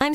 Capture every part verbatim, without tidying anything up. I'm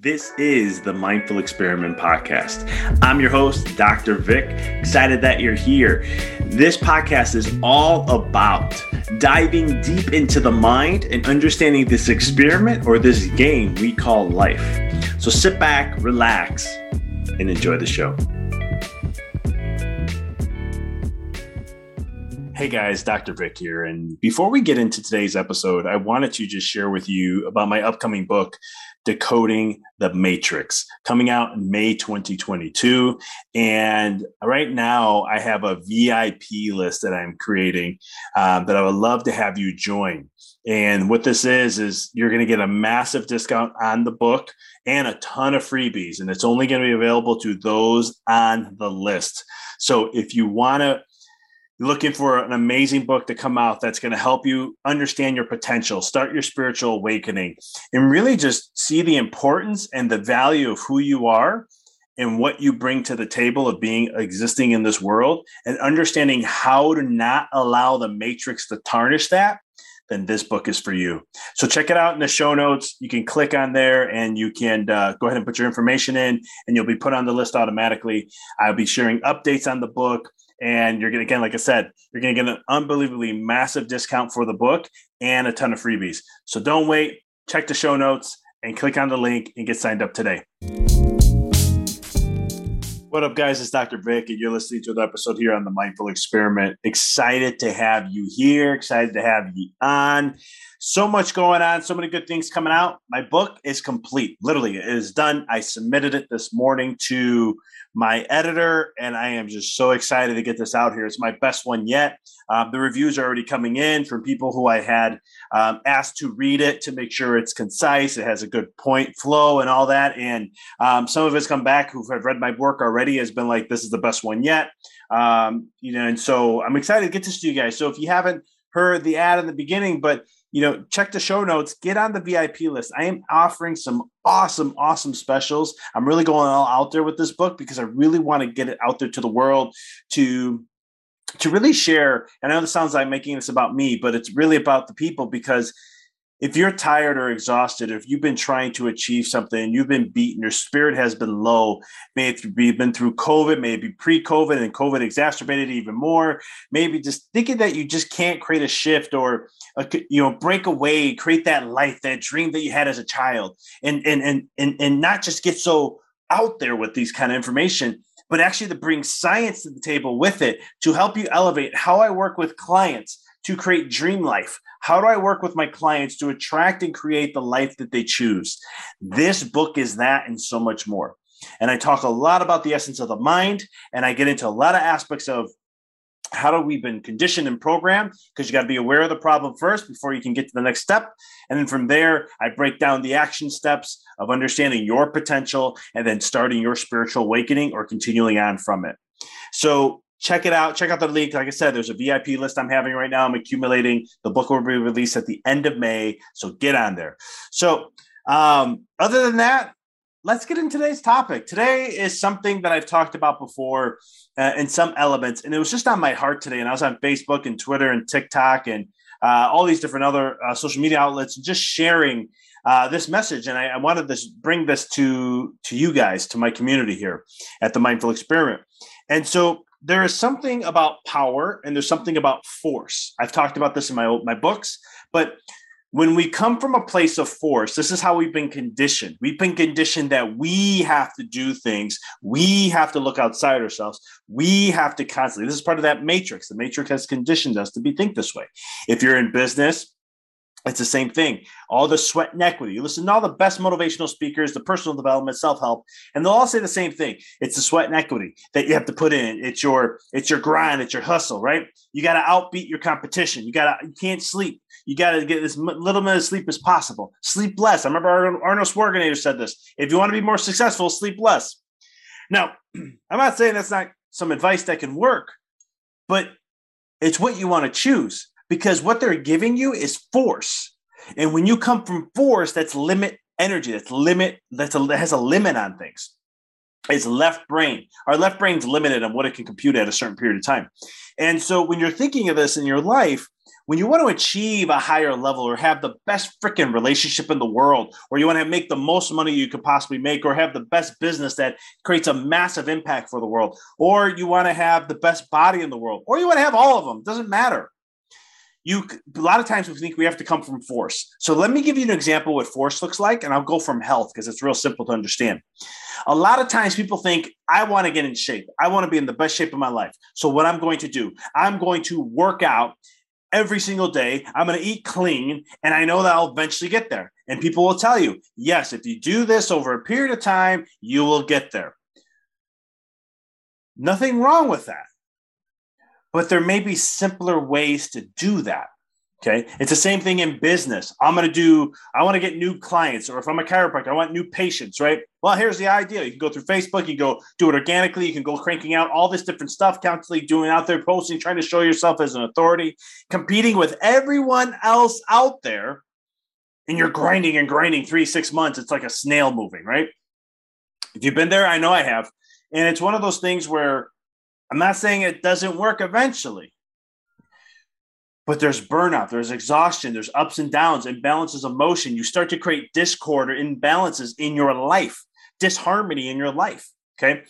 This is the Mindful Experiment Podcast. I'm your host, Doctor Vic. Excited that you're here. This podcast is all about diving deep into the mind and understanding this experiment or this game we call life. So sit back, relax, and enjoy the show. Hey guys, Doctor Vic here. And before we get into today's episode, I wanted to just share with you about my upcoming book, Decoding the Matrix, coming out in May twenty twenty-two. And right now I have a V I P list that I'm creating uh, that I would love to have you join. And what this is, is you're going to get a massive discount on the book and a ton of freebies. And it's only going to be available to those on the list. So if you want to, you're looking for an amazing book to come out that's going to help you understand your potential, start your spiritual awakening, and really just see the importance and the value of who you are and what you bring to the table of being existing in this world and understanding how to not allow the matrix to tarnish that, then this book is for you. So check it out in the show notes. You can click on there and you can uh, go ahead and put your information in and you'll be put on the list automatically. I'll be sharing updates on the book. And you're going to, again, like I said, you're going to get an unbelievably massive discount for the book and a ton of freebies. So don't wait. Check the show notes and click on the link and get signed up today. What up, guys? It's Doctor Vic, and you're listening to another episode here on The Mindful Experiment. Excited to have you here. Excited to have you on. So much going on. So many good things coming out. My book is complete. Literally, it is done. I submitted it this morning to my editor, and I am just so excited to get this out here. It's my best one yet. Um, the reviews are already coming in from people who I had um, asked to read it to make sure it's concise. It has a good point flow and all that. And um, some of us come back who have read my work already. Already has been like, this is the best one yet. Um, you know, and so I'm excited to get this to you guys. So if you haven't heard the ad in the beginning, but you know, check the show notes, get on the V I P list. I am offering some awesome, awesome specials. I'm really going all out there with this book because I really want to get it out there to the world to to really share. And I know this sounds like making this about me, but it's really about the people, because if you're tired or exhausted, if you've been trying to achieve something, you've been beaten, your spirit has been low, maybe you've been through COVID, maybe pre-COVID and COVID exacerbated even more, maybe just thinking that you just can't create a shift or, a, you know, break away, create that life, that dream that you had as a child, and, and, and, and, and not just get so out there with these kind of information, but actually to bring science to the table with it to help you elevate. How I work with clients to create dream life, How do I work with my clients to attract and create the life that they choose? This book is that and so much more. And I talk a lot about the essence of the mind, and I get into a lot of aspects of how do we been conditioned and programmed, because you got to be aware of the problem first before you can get to the next step. And then from there, I break down the action steps of understanding your potential and then starting your spiritual awakening or continuing on from it. So check it out. Check out the link. Like I said, there's a V I P list I'm having right now. I'm accumulating. The book will be released at the end of May. So get on there. So um, other than that, let's get into today's topic. Today is something that I've talked about before uh, in some elements, and it was just on my heart today. And I was on Facebook and Twitter and TikTok and uh, all these different other uh, social media outlets, just sharing uh, this message. And I, I wanted to bring this to, to you guys, to my community here at The Mindful Experiment. And so there is something about power and there's something about force. I've talked about this in my my books, but when we come from a place of force, this is how we've been conditioned. We've been conditioned that we have to do things. We have to look outside ourselves. We have to constantly, this is part of that matrix. The matrix has conditioned us to be think this way. If you're in business, it's the same thing. All the sweat and equity. You listen to all the best motivational speakers, the personal development, self-help, and they'll all say the same thing. It's the sweat and equity that you have to put in. It's your, it's your grind. It's your hustle, right? You got to outbeat your competition. You got to, you can't sleep. You got to get as little bit of sleep as possible. Sleep less. I remember Arnold Schwarzenegger said this. If you want to be more successful, sleep less. Now, I'm not saying that's not some advice that can work, but it's what you want to choose. Because what they're giving you is force. And when you come from force, that's limit energy. That's limit, that's a, that has a limit on things. It's left brain. Our left brain's limited on what it can compute at a certain period of time. And so when you're thinking of this in your life, when you want to achieve a higher level or have the best freaking relationship in the world, or you want to make the most money you could possibly make, or have the best business that creates a massive impact for the world, or you want to have the best body in the world, or you want to have all of them, it doesn't matter. You, a lot of times we think we have to come from force. So let me give you an example of what force looks like, and I'll go from health because it's real simple to understand. A lot of times people think, I want to get in shape. I want to be in the best shape of my life. So what I'm going to do, I'm going to work out every single day. I'm going to eat clean, and I know that I'll eventually get there. And people will tell you, yes, if you do this over a period of time, you will get there. Nothing wrong with that. But there may be simpler ways to do that. Okay. It's the same thing in business. I'm going to do, I want to get new clients, or if I'm a chiropractor, I want new patients, right? Well, here's the idea. You can go through Facebook, you can go do it organically. You can go cranking out all this different stuff, constantly doing out there, posting, trying to show yourself as an authority, competing with everyone else out there. And you're grinding and grinding three, six months. It's like a snail moving, right? If you've been there, I know I have. And it's one of those things where I'm not saying it doesn't work eventually, but there's burnout, there's exhaustion, there's ups and downs, imbalances of motion. You start to create discord or imbalances in your life, disharmony in your life, okay?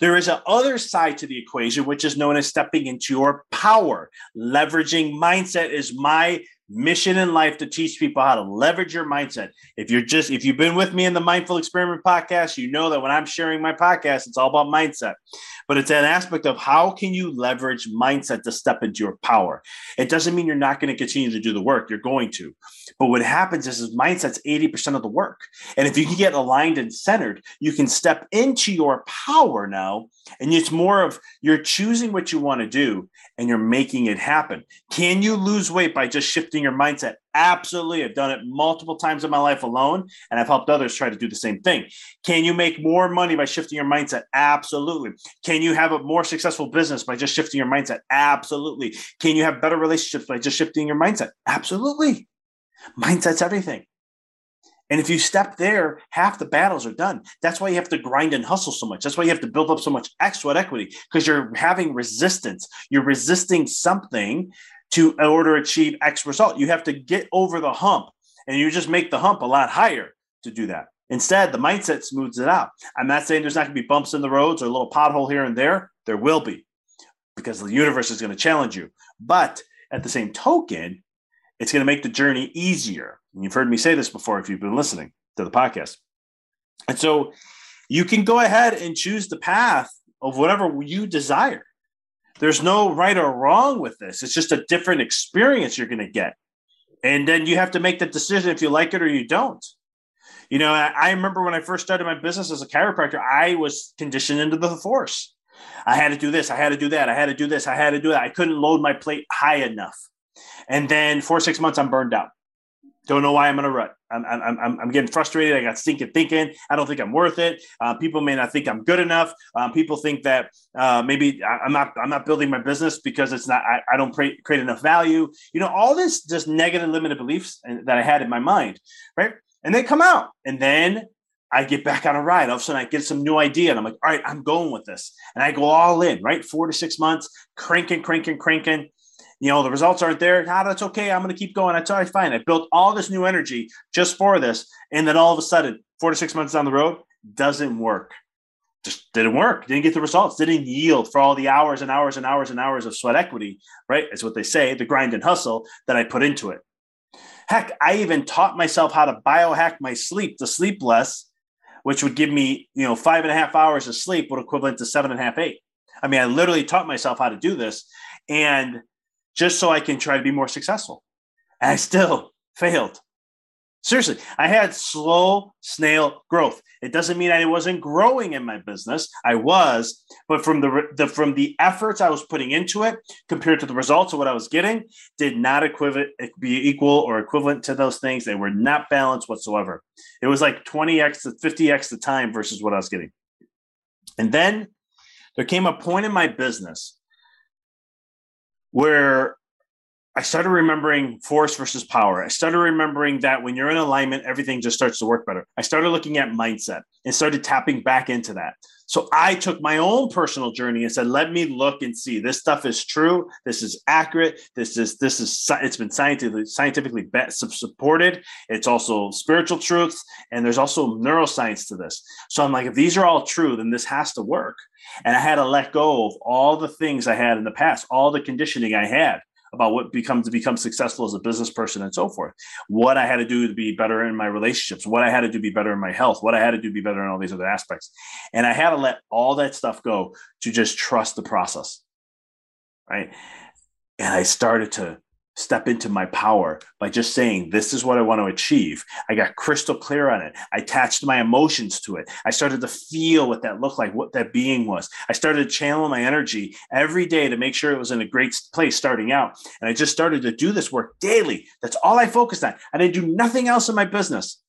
There is another side to the equation, which is known as stepping into your power. Leveraging mindset is my mission in life, to teach people how to leverage your mindset. If you're just, if you've been with me in the Mindful Experiment podcast, you know that when I'm sharing my podcast, it's all about mindset, but it's an aspect of how can you leverage mindset to step into your power. It doesn't mean you're not going to continue to do the work. You're going to, but what happens is, is mindset's eighty percent of the work. And if you can get aligned and centered, you can step into your power now. And it's more of you're choosing what you want to do and you're making it happen. Can you lose weight by just shifting your mindset? Absolutely. I've done it multiple times in my life alone, and I've helped others try to do the same thing. Can you make more money by shifting your mindset? Absolutely. Can you have a more successful business by just shifting your mindset? Absolutely. Can you have better relationships by just shifting your mindset? Absolutely. Mindset's everything. And if you step there, half the battles are done. That's why you have to grind and hustle so much. That's why you have to build up so much sweat equity, because you're having resistance. You're resisting something to in order to achieve X result. You have to get over the hump, and you just make the hump a lot higher to do that. Instead, the mindset smooths it out. I'm not saying there's not going to be bumps in the roads or a little pothole here and there. There will be, because the universe is going to challenge you. But at the same token, it's going to make the journey easier. And you've heard me say this before if you've been listening to the podcast. And so you can go ahead and choose the path of whatever you desire. There's no right or wrong with this. It's just a different experience you're going to get. And then you have to make that decision if you like it or you don't. You know, I remember when I first started my business as a chiropractor, I was conditioned into the force. I had to do this. I had to do that. I had to do this. I had to do that. I couldn't load my plate high enough. And then for six months, I'm burned out. Don't know why I'm in a rut. I'm, I'm, I'm, I'm getting frustrated. I got stinking thinking. I don't think I'm worth it. Uh, people may not think I'm good enough. Um, people think that uh, maybe I'm not, I'm not building my business because it's not, I, I don't create, create enough value. You know, all this just negative limited beliefs that I had in my mind, right? And they come out, and then I get back on a ride. All of a sudden I get some new idea and I'm like, all right, I'm going with this. And I go all in, right? Four to six months, cranking, cranking, cranking. You know, the results aren't there. Ah, that's okay. I'm going to keep going. That's all right. Fine. I built all this new energy just for this. And then all of a sudden, four to six months down the road, doesn't work. Just didn't work. Didn't get the results. Didn't yield for all the hours and hours and hours and hours of sweat equity, right? It's what they say, the grind and hustle that I put into it. Heck, I even taught myself how to biohack my sleep to sleep less, which would give me, you know, five and a half hours of sleep would equivalent to seven and a half, eight. I mean, I literally taught myself how to do this, and just so I can try to be more successful. And I still failed. Seriously, I had slow snail growth. It doesn't mean I wasn't growing in my business. I was, but from the, the from the efforts I was putting into it compared to the results of what I was getting did not equivalent, be equal or equivalent to those things. They were not balanced whatsoever. It was like twenty X to fifty X the time versus what I was getting. And then there came a point in my business where I started remembering force versus power. I started remembering that when you're in alignment, everything just starts to work better. I started looking at mindset and started tapping back into that. So I took my own personal journey and said, let me look and see, this stuff is true. This is accurate. This is, this is, it's been scientifically, scientifically supported. It's also spiritual truths. And there's also neuroscience to this. So I'm like, if these are all true, then this has to work. And I had to let go of all the things I had in the past, all the conditioning I had about what becomes to become successful as a business person and so forth, what I had to do to be better in my relationships, what I had to do to be better in my health, what I had to do to be better in all these other aspects. And I had to let all that stuff go to just trust the process, right? And I started to step into my power by just saying, this is what I want to achieve. I got crystal clear on it. I attached my emotions to it. I started to feel what that looked like, what that being was. I started to channel my energy every day to make sure it was in a great place starting out. And I just started to do this work daily. That's all I focused on. I didn't do nothing else in my business.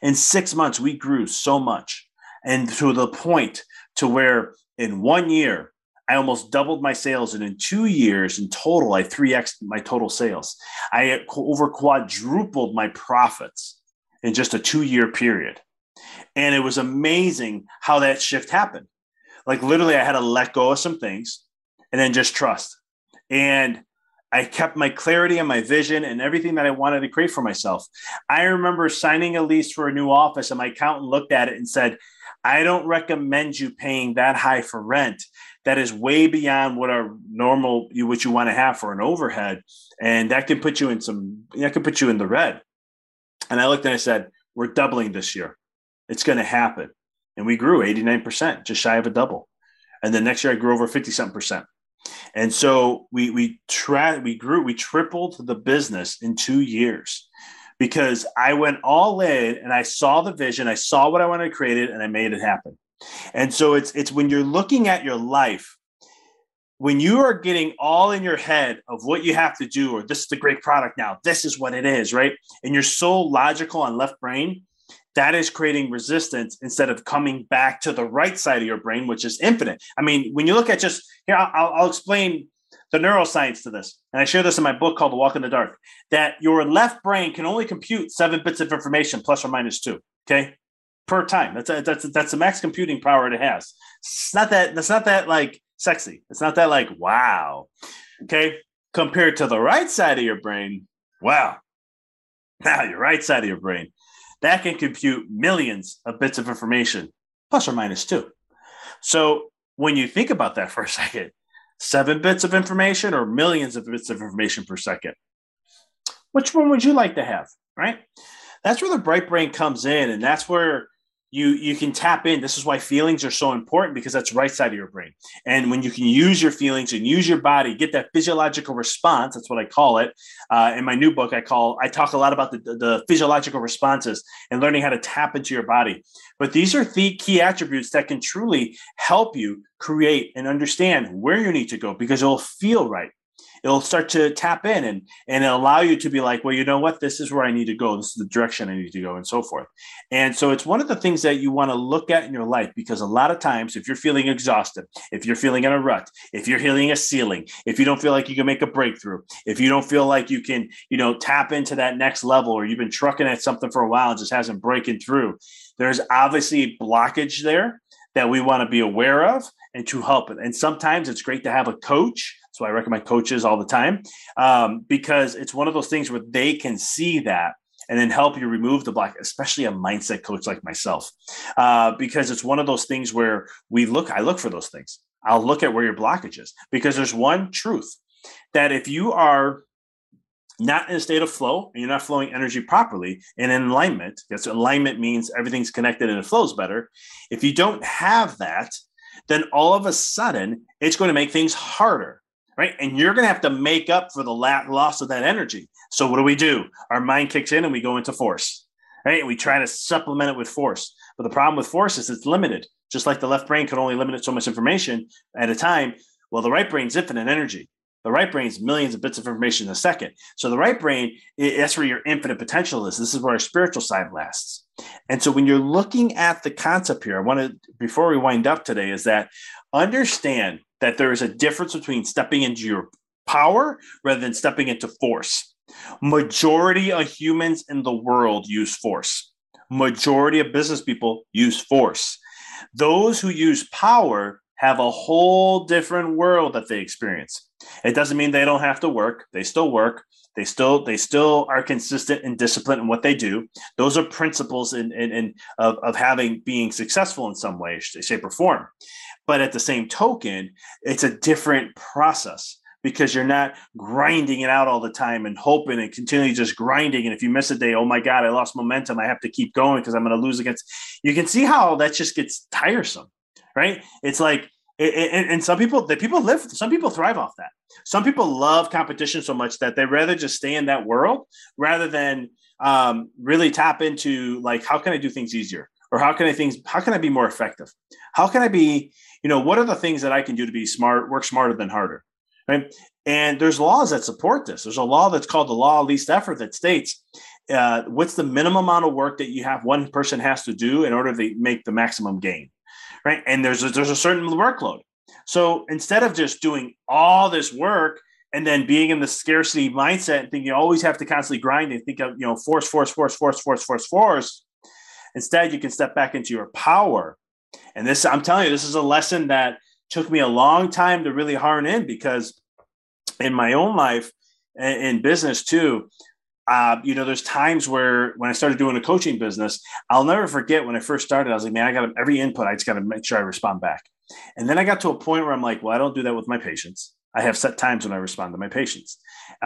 In six months, we grew so much. And to the point to where in one year, I almost doubled my sales. And in two years in total, I three X'd my total sales. I over quadrupled my profits in just a two year period. And it was amazing how that shift happened. Like literally I had to let go of some things and then just trust. And I kept my clarity and my vision and everything that I wanted to create for myself. I remember signing a lease for a new office and my accountant looked at it and said, I don't recommend you paying that high for rent. That is way beyond what our normal, what you want to have for an overhead. And that can put you in some, that can put you in the red. And I looked and I said, we're doubling this year. It's going to happen. And we grew eighty-nine percent, just shy of a double. And then next year I grew over fifty something percent. And so we we tra- we grew, we tripled the business in two years because I went all in and I saw the vision, I saw what I wanted to create it, and I made it happen. And so it's it's when you're looking at your life, when you are getting all in your head of what you have to do, or this is the great product now, this is what it is, right? And you're so logical and left brain, that is creating resistance instead of coming back to the right side of your brain, which is infinite. I mean, when you look at just here, I'll, I'll explain the neuroscience to this. And I share this in my book called The Walk in the Dark, that your left brain can only compute seven bits of information plus or minus two. Okay. Per time. That's a, that's a, that's the max computing power it has. It's not that, that's not that like sexy. It's not that like, wow. Okay. Compared to the right side of your brain. Wow. Now your right side of your brain. That can compute millions of bits of information, plus or minus two. So when you think about that for a second, seven bits of information or millions of bits of information per second, which one would you like to have, right? That's where the bright brain comes in. And that's where you you can tap in. This is why feelings are so important, because that's right side of your brain. And when you can use your feelings and use your body, get that physiological response. That's what I call it. Uh, in my new book, I call I talk a lot about the, the physiological responses and learning how to tap into your body. But these are the key attributes that can truly help you create and understand where you need to go, because it'll feel right. It'll start to tap in and, and it'll allow you to be like, well, you know what? This is where I need to go. This is the direction I need to go, and so forth. And so it's one of the things that you want to look at in your life, because a lot of times if you're feeling exhausted, if you're feeling in a rut, if you're hitting a ceiling, if you don't feel like you can make a breakthrough, if you don't feel like you can, you know, tap into that next level, or you've been trucking at something for a while and just hasn't broken through, there's obviously blockage there that we want to be aware of and to help it. And sometimes it's great to have a coach. So I recommend coaches all the time, um, because it's one of those things where they can see that and then help you remove the block, especially a mindset coach like myself, uh, because it's one of those things where we look, I look for those things. I'll look at where your blockage is, because there's one truth that if you are not in a state of flow and you're not flowing energy properly and in alignment, that's what alignment means, everything's connected and it flows better. If you don't have that, then all of a sudden it's going to make things harder. Right. And you're going to have to make up for the loss of that energy. So what do we do? Our mind kicks in and we go into force. Right. And we try to supplement it with force. But the problem with force is it's limited. Just like the left brain can only limit so much information at a time. Well, the right brain's infinite energy. The right brain's millions of bits of information in a second. So the right brain, that's where your infinite potential is. This is where our spiritual side lasts. And so when you're looking at the concept here, I want to, before we wind up today, is that understand that there is a difference between stepping into your power rather than stepping into force. Majority of humans in the world use force. Majority of business people use force. Those who use power have a whole different world that they experience. It doesn't mean they don't have to work. They still work. They still they still are consistent and disciplined in what they do. Those are principles in, in, in of, of having being successful in some way, shape, or form. But at the same token, it's a different process, because you're not grinding it out all the time and hoping and continually just grinding. And if you miss a day, oh my God, I lost momentum. I have to keep going because I'm going to lose against. You can see how that just gets tiresome, right? It's like, and some people, the people live, some people thrive off that. Some people love competition so much that they rather just stay in that world rather than um, really tap into like, how can I do things easier? Or how can I things, how can I be more effective? How can I be, you know, what are the things that I can do to be smart, work smarter than harder, right? And there's laws that support this. There's a law that's called the law of least effort that states uh, what's the minimum amount of work that you have one person has to do in order to make the maximum gain, right? And there's a, there's a certain workload. So instead of just doing all this work and then being in the scarcity mindset and thinking you always have to constantly grind and think of, you know, force, force, force, force, force, force, force, instead, you can step back into your power. And this, I'm telling you, this is a lesson that took me a long time to really hone in, because in my own life and in business too, uh, you know, there's times where when I started doing a coaching business, I'll never forget when I first started, I was like, man, I got every input. I just got to make sure I respond back. And then I got to a point where I'm like, well, I don't do that with my patients. I have set times when I respond to my patients.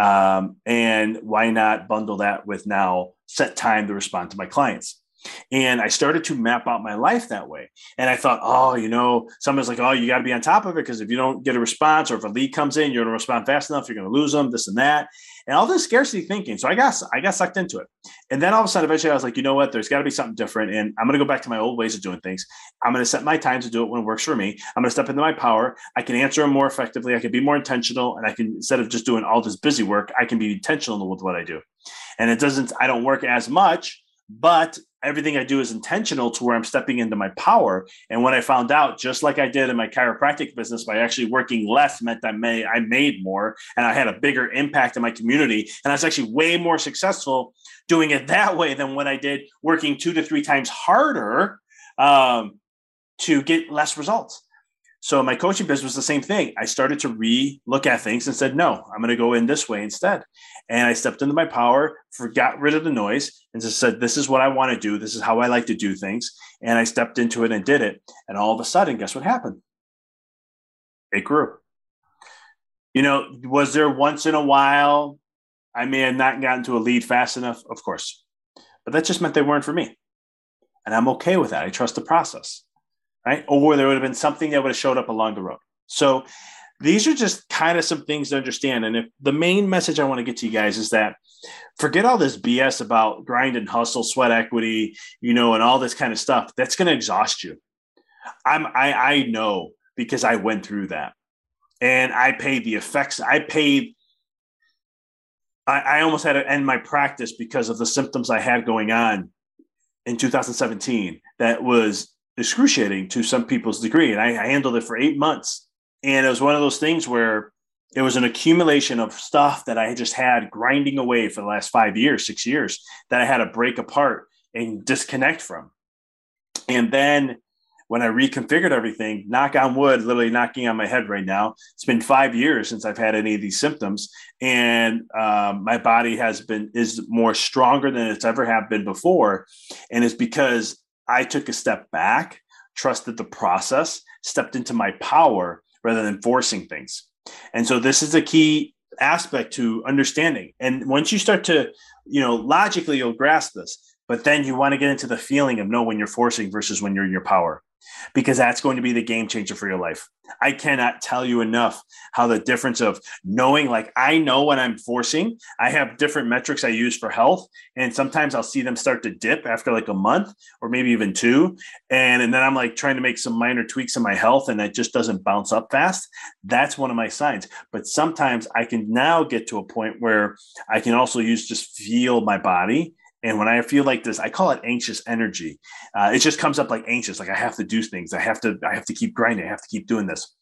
Um, and why not bundle that with now set time to respond to my clients? And I started to map out my life that way. And I thought, oh, you know, someone's like, oh, you got to be on top of it, because if you don't get a response, or if a lead comes in, you're going to respond fast enough, you're going to lose them, this and that. And all this scarcity thinking. So I got I got sucked into it. And then all of a sudden, eventually I was like, you know what? There's got to be something different. And I'm going to go back to my old ways of doing things. I'm going to set my time to do it when it works for me. I'm going to step into my power. I can answer them more effectively. I can be more intentional. And I can, instead of just doing all this busy work, I can be intentional with what I do. And it doesn't, I don't work as much, but everything I do is intentional to where I'm stepping into my power. And when I found out, just like I did in my chiropractic business, by actually working less meant I may I made more, and I had a bigger impact in my community. And I was actually way more successful doing it that way than when I did working two to three times harder um, to get less results. So my coaching business was the same thing. I started to re-look at things and said, no, I'm going to go in this way instead. And I stepped into my power, forgot rid of the noise, and just said, this is what I want to do. This is how I like to do things. And I stepped into it and did it. And all of a sudden, guess what happened? It grew. You know, was there once in a while I may have not gotten to a lead fast enough? Of course. But that just meant they weren't for me. And I'm okay with that. I trust the process, right? Or there would have been something that would have showed up along the road. So these are just kind of some things to understand. And if the main message I want to get to you guys is that forget all this B S about grind and hustle, sweat equity, you know, and all this kind of stuff. That's going to exhaust you. I'm, I, I know because I went through that and I paid the effects. I paid, I, I almost had to end my practice because of the symptoms I had going on in two thousand seventeen. That was excruciating to some people's degree. And I, I handled it for eight months. And it was one of those things where it was an accumulation of stuff that I just had grinding away for the last five years, six years that I had to break apart and disconnect from. And then when I reconfigured everything, knock on wood, literally knocking on my head right now, it's been five years since I've had any of these symptoms. And um, my body has been, is more stronger than it's ever have been before. And it's because I took a step back, trusted the process, stepped into my power rather than forcing things. And so this is a key aspect to understanding. And once you start to, you know, logically you'll grasp this, but then you want to get into the feeling of know when you're forcing versus when you're in your power, because that's going to be the game changer for your life. I cannot tell you enough how the difference of knowing, like I know when I'm forcing, I have different metrics I use for health. And sometimes I'll see them start to dip after like a month or maybe even two. And, and then I'm like trying to make some minor tweaks in my health and that just doesn't bounce up fast. That's one of my signs. But sometimes I can now get to a point where I can also use just feel my body. And when I feel like this, I call it anxious energy. Uh, it just comes up like anxious, like I have to do things. I have to, I have to keep grinding. I have to keep doing this.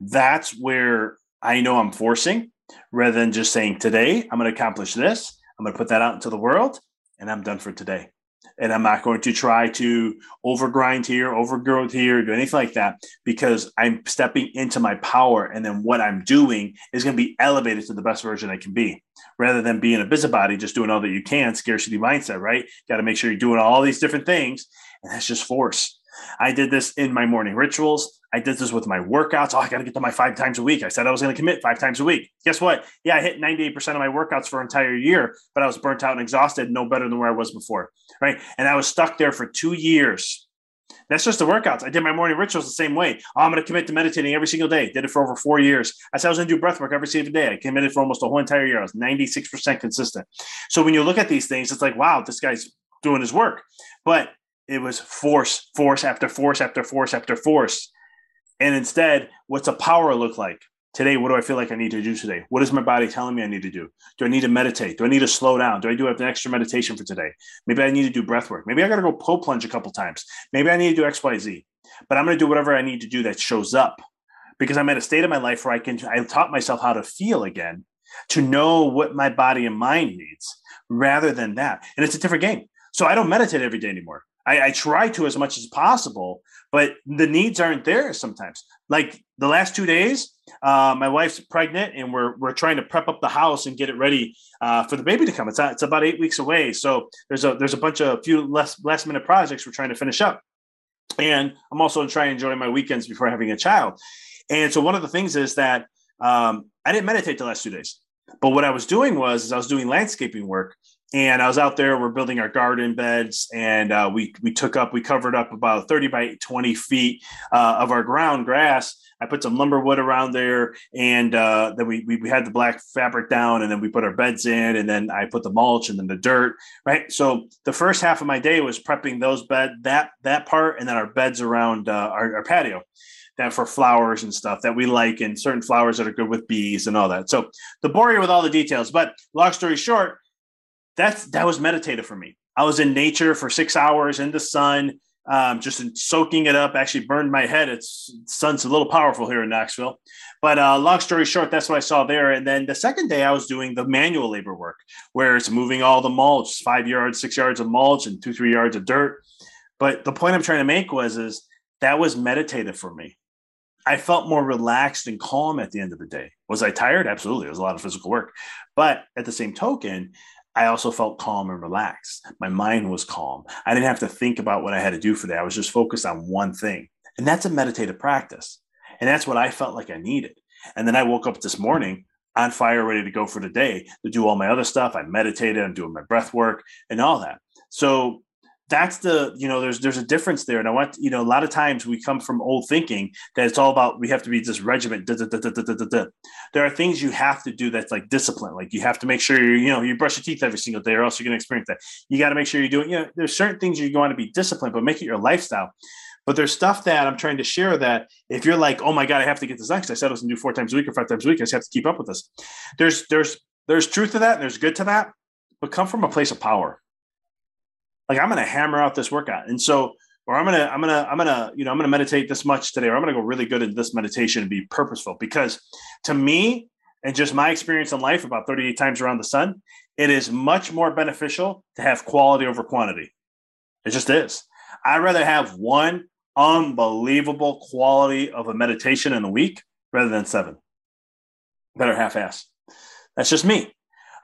That's where I know I'm forcing rather than just saying today, I'm going to accomplish this. I'm going to put that out into the world and I'm done for today. And I'm not going to try to overgrind here, overgrowth here, do anything like that, because I'm stepping into my power. And then what I'm doing is going to be elevated to the best version I can be, rather than being a busybody, just doing all that you can, scarcity mindset, right? Got to make sure you're doing all these different things. And that's just force. I did this in my morning rituals. I did this with my workouts. Oh, I got to get to my five times a week. I said I was going to commit five times a week. Guess what? Yeah, I hit ninety-eight percent of my workouts for an entire year, but I was burnt out and exhausted, no better than where I was before, right? And I was stuck there for two years. That's just the workouts. I did my morning rituals the same way. Oh, I'm going to commit to meditating every single day. Did it for over four years. I said I was going to do breath work every single day. I committed for almost the whole entire year. I was ninety-six percent consistent. So when you look at these things, it's like, wow, this guy's doing his work. But it was force, force after force after force after force. And instead, what's a power look like? Today, what do I feel like I need to do today? What is my body telling me I need to do? Do I need to meditate? Do I need to slow down? Do I do have an extra meditation for today? Maybe I need to do breath work. Maybe I got to go pole plunge a couple times. Maybe I need to do X, Y, Z. But I'm going to do whatever I need to do that shows up, because I'm at a state of my life where I can, I taught myself how to feel again, to know what my body and mind needs rather than that. And it's a different game. So I don't meditate every day anymore. I, I try to as much as possible, but the needs aren't there sometimes. Like the last two days, uh, my wife's pregnant and we're we're trying to prep up the house and get it ready uh, for the baby to come. It's, it's about eight weeks away. So there's a there's a bunch of few last, last minute projects we're trying to finish up. And I'm also trying to enjoy my weekends before having a child. And so one of the things is that um, I didn't meditate the last two days. But what I was doing was is I was doing landscaping work. And I was out there, we're building our garden beds, and uh, we we took up, we covered up about thirty by twenty feet uh, of our ground grass. I put some lumber wood around there, and uh, then we, we had the black fabric down, and then we put our beds in, and then I put the mulch and then the dirt, right? So the first half of my day was prepping those bed, that that part, and then our beds around uh, our, our patio. That for flowers and stuff that we like, and certain flowers that are good with bees and all that. So to bore you with all the details, but long story short, That's, that was meditative for me. I was in nature for six hours in the sun, um, just in soaking it up, actually burned my head. It's sun's a little powerful here in Knoxville, but uh, long story short, that's what I saw there. And then the second day I was doing the manual labor work where it's moving all the mulch, five yards, six yards of mulch and two, three yards of dirt. But the point I'm trying to make was, is that was meditative for me. I felt more relaxed and calm at the end of the day. Was I tired? Absolutely. It was a lot of physical work, but at the same token, I also felt calm and relaxed. My mind was calm. I didn't have to think about what I had to do for that. I was just focused on one thing. And that's a meditative practice. And that's what I felt like I needed. And then I woke up this morning on fire, ready to go for the day, to do all my other stuff. I meditated. I'm doing my breath work and all that. So that's the, you know, there's, there's a difference there. And I want, you know, a lot of times we come from old thinking that it's all about, we have to be this regiment. Da, da, da, da, da, da, da. There are things you have to do. That's like discipline. Like you have to make sure you, you know, you brush your teeth every single day or else you're going to experience that. You got to make sure you do it. You know, there's certain things you're going to be disciplined, but make it your lifestyle. But there's stuff that I'm trying to share that if you're like, oh my God, I have to get this next. I said I was gonna do four times a week or five times a week. I just have to keep up with this. There's, there's, there's truth to that. And there's good to that, but come from a place of power. Like I'm going to hammer out this workout. And so, or I'm going to, I'm going to, I'm going to, you know, I'm going to meditate this much today, or I'm going to go really good in this meditation and be purposeful, because to me and just my experience in life about thirty-eight times around the sun, it is much more beneficial to have quality over quantity. It just is. I'd rather have one unbelievable quality of a meditation in a week rather than seven that are half-assed. That's just me.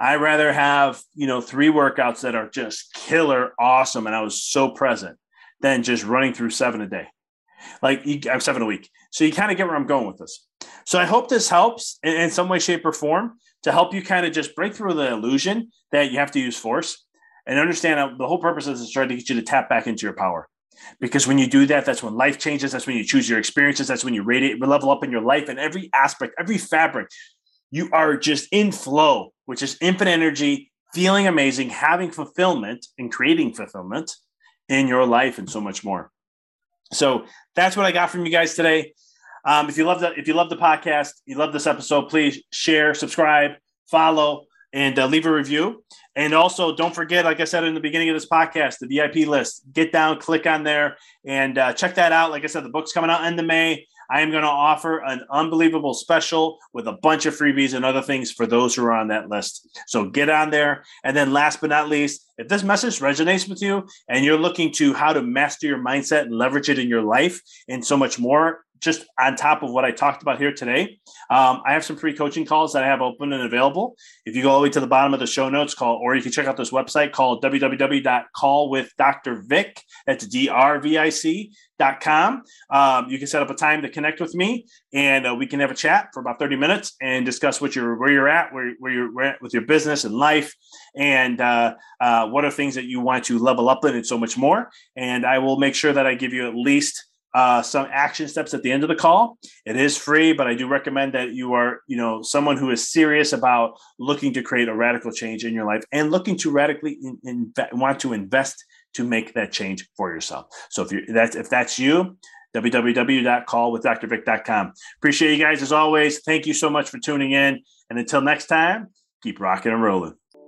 I rather have, you know, three workouts that are just killer awesome and I was so present than just running through seven a day. Like I have seven a week. So you kind of get where I'm going with this. So I hope this helps in some way, shape, or form to help you kind of just break through the illusion that you have to use force and understand the whole purpose is to try to get you to tap back into your power. Because when you do that, that's when life changes. That's when you choose your experiences. That's when you radiate, level up in your life and every aspect, every fabric. You are just in flow, which is infinite energy, feeling amazing, having fulfillment and creating fulfillment in your life and so much more. So that's what I got from you guys today. Um, if you love the, if you love the podcast, you love this episode, please share, subscribe, follow, and uh, leave a review. And also don't forget, like I said, in the beginning of this podcast, the V I P list, get down, click on there and uh, check that out. Like I said, the book's coming out in the May. I am going to offer an unbelievable special with a bunch of freebies and other things for those who are on that list. So get on there. And then last but not least, if this message resonates with you and you're looking to how to master your mindset and leverage it in your life and so much more, just on top of what I talked about here today, um, I have some free coaching calls that I have open and available. If you go all the way to the bottom of the show notes, call, or you can check out this website called w w w dot call with d r vic. That's D R V I C dot com. Um, you can set up a time to connect with me and uh, we can have a chat for about thirty minutes and discuss what you're, where you're at, where, where you're at with your business and life. And uh, uh, what are things that you want to level up in and so much more. And I will make sure that I give you at least Uh, some action steps at the end of the call. It is free, but I do recommend that you are, you know, someone who is serious about looking to create a radical change in your life and looking to radically in, in, want to invest to make that change for yourself. So if you that's if that's you, w w w dot call with d r vic dot com. Appreciate you guys as always. Thank you so much for tuning in, and until next time, keep rocking and rolling.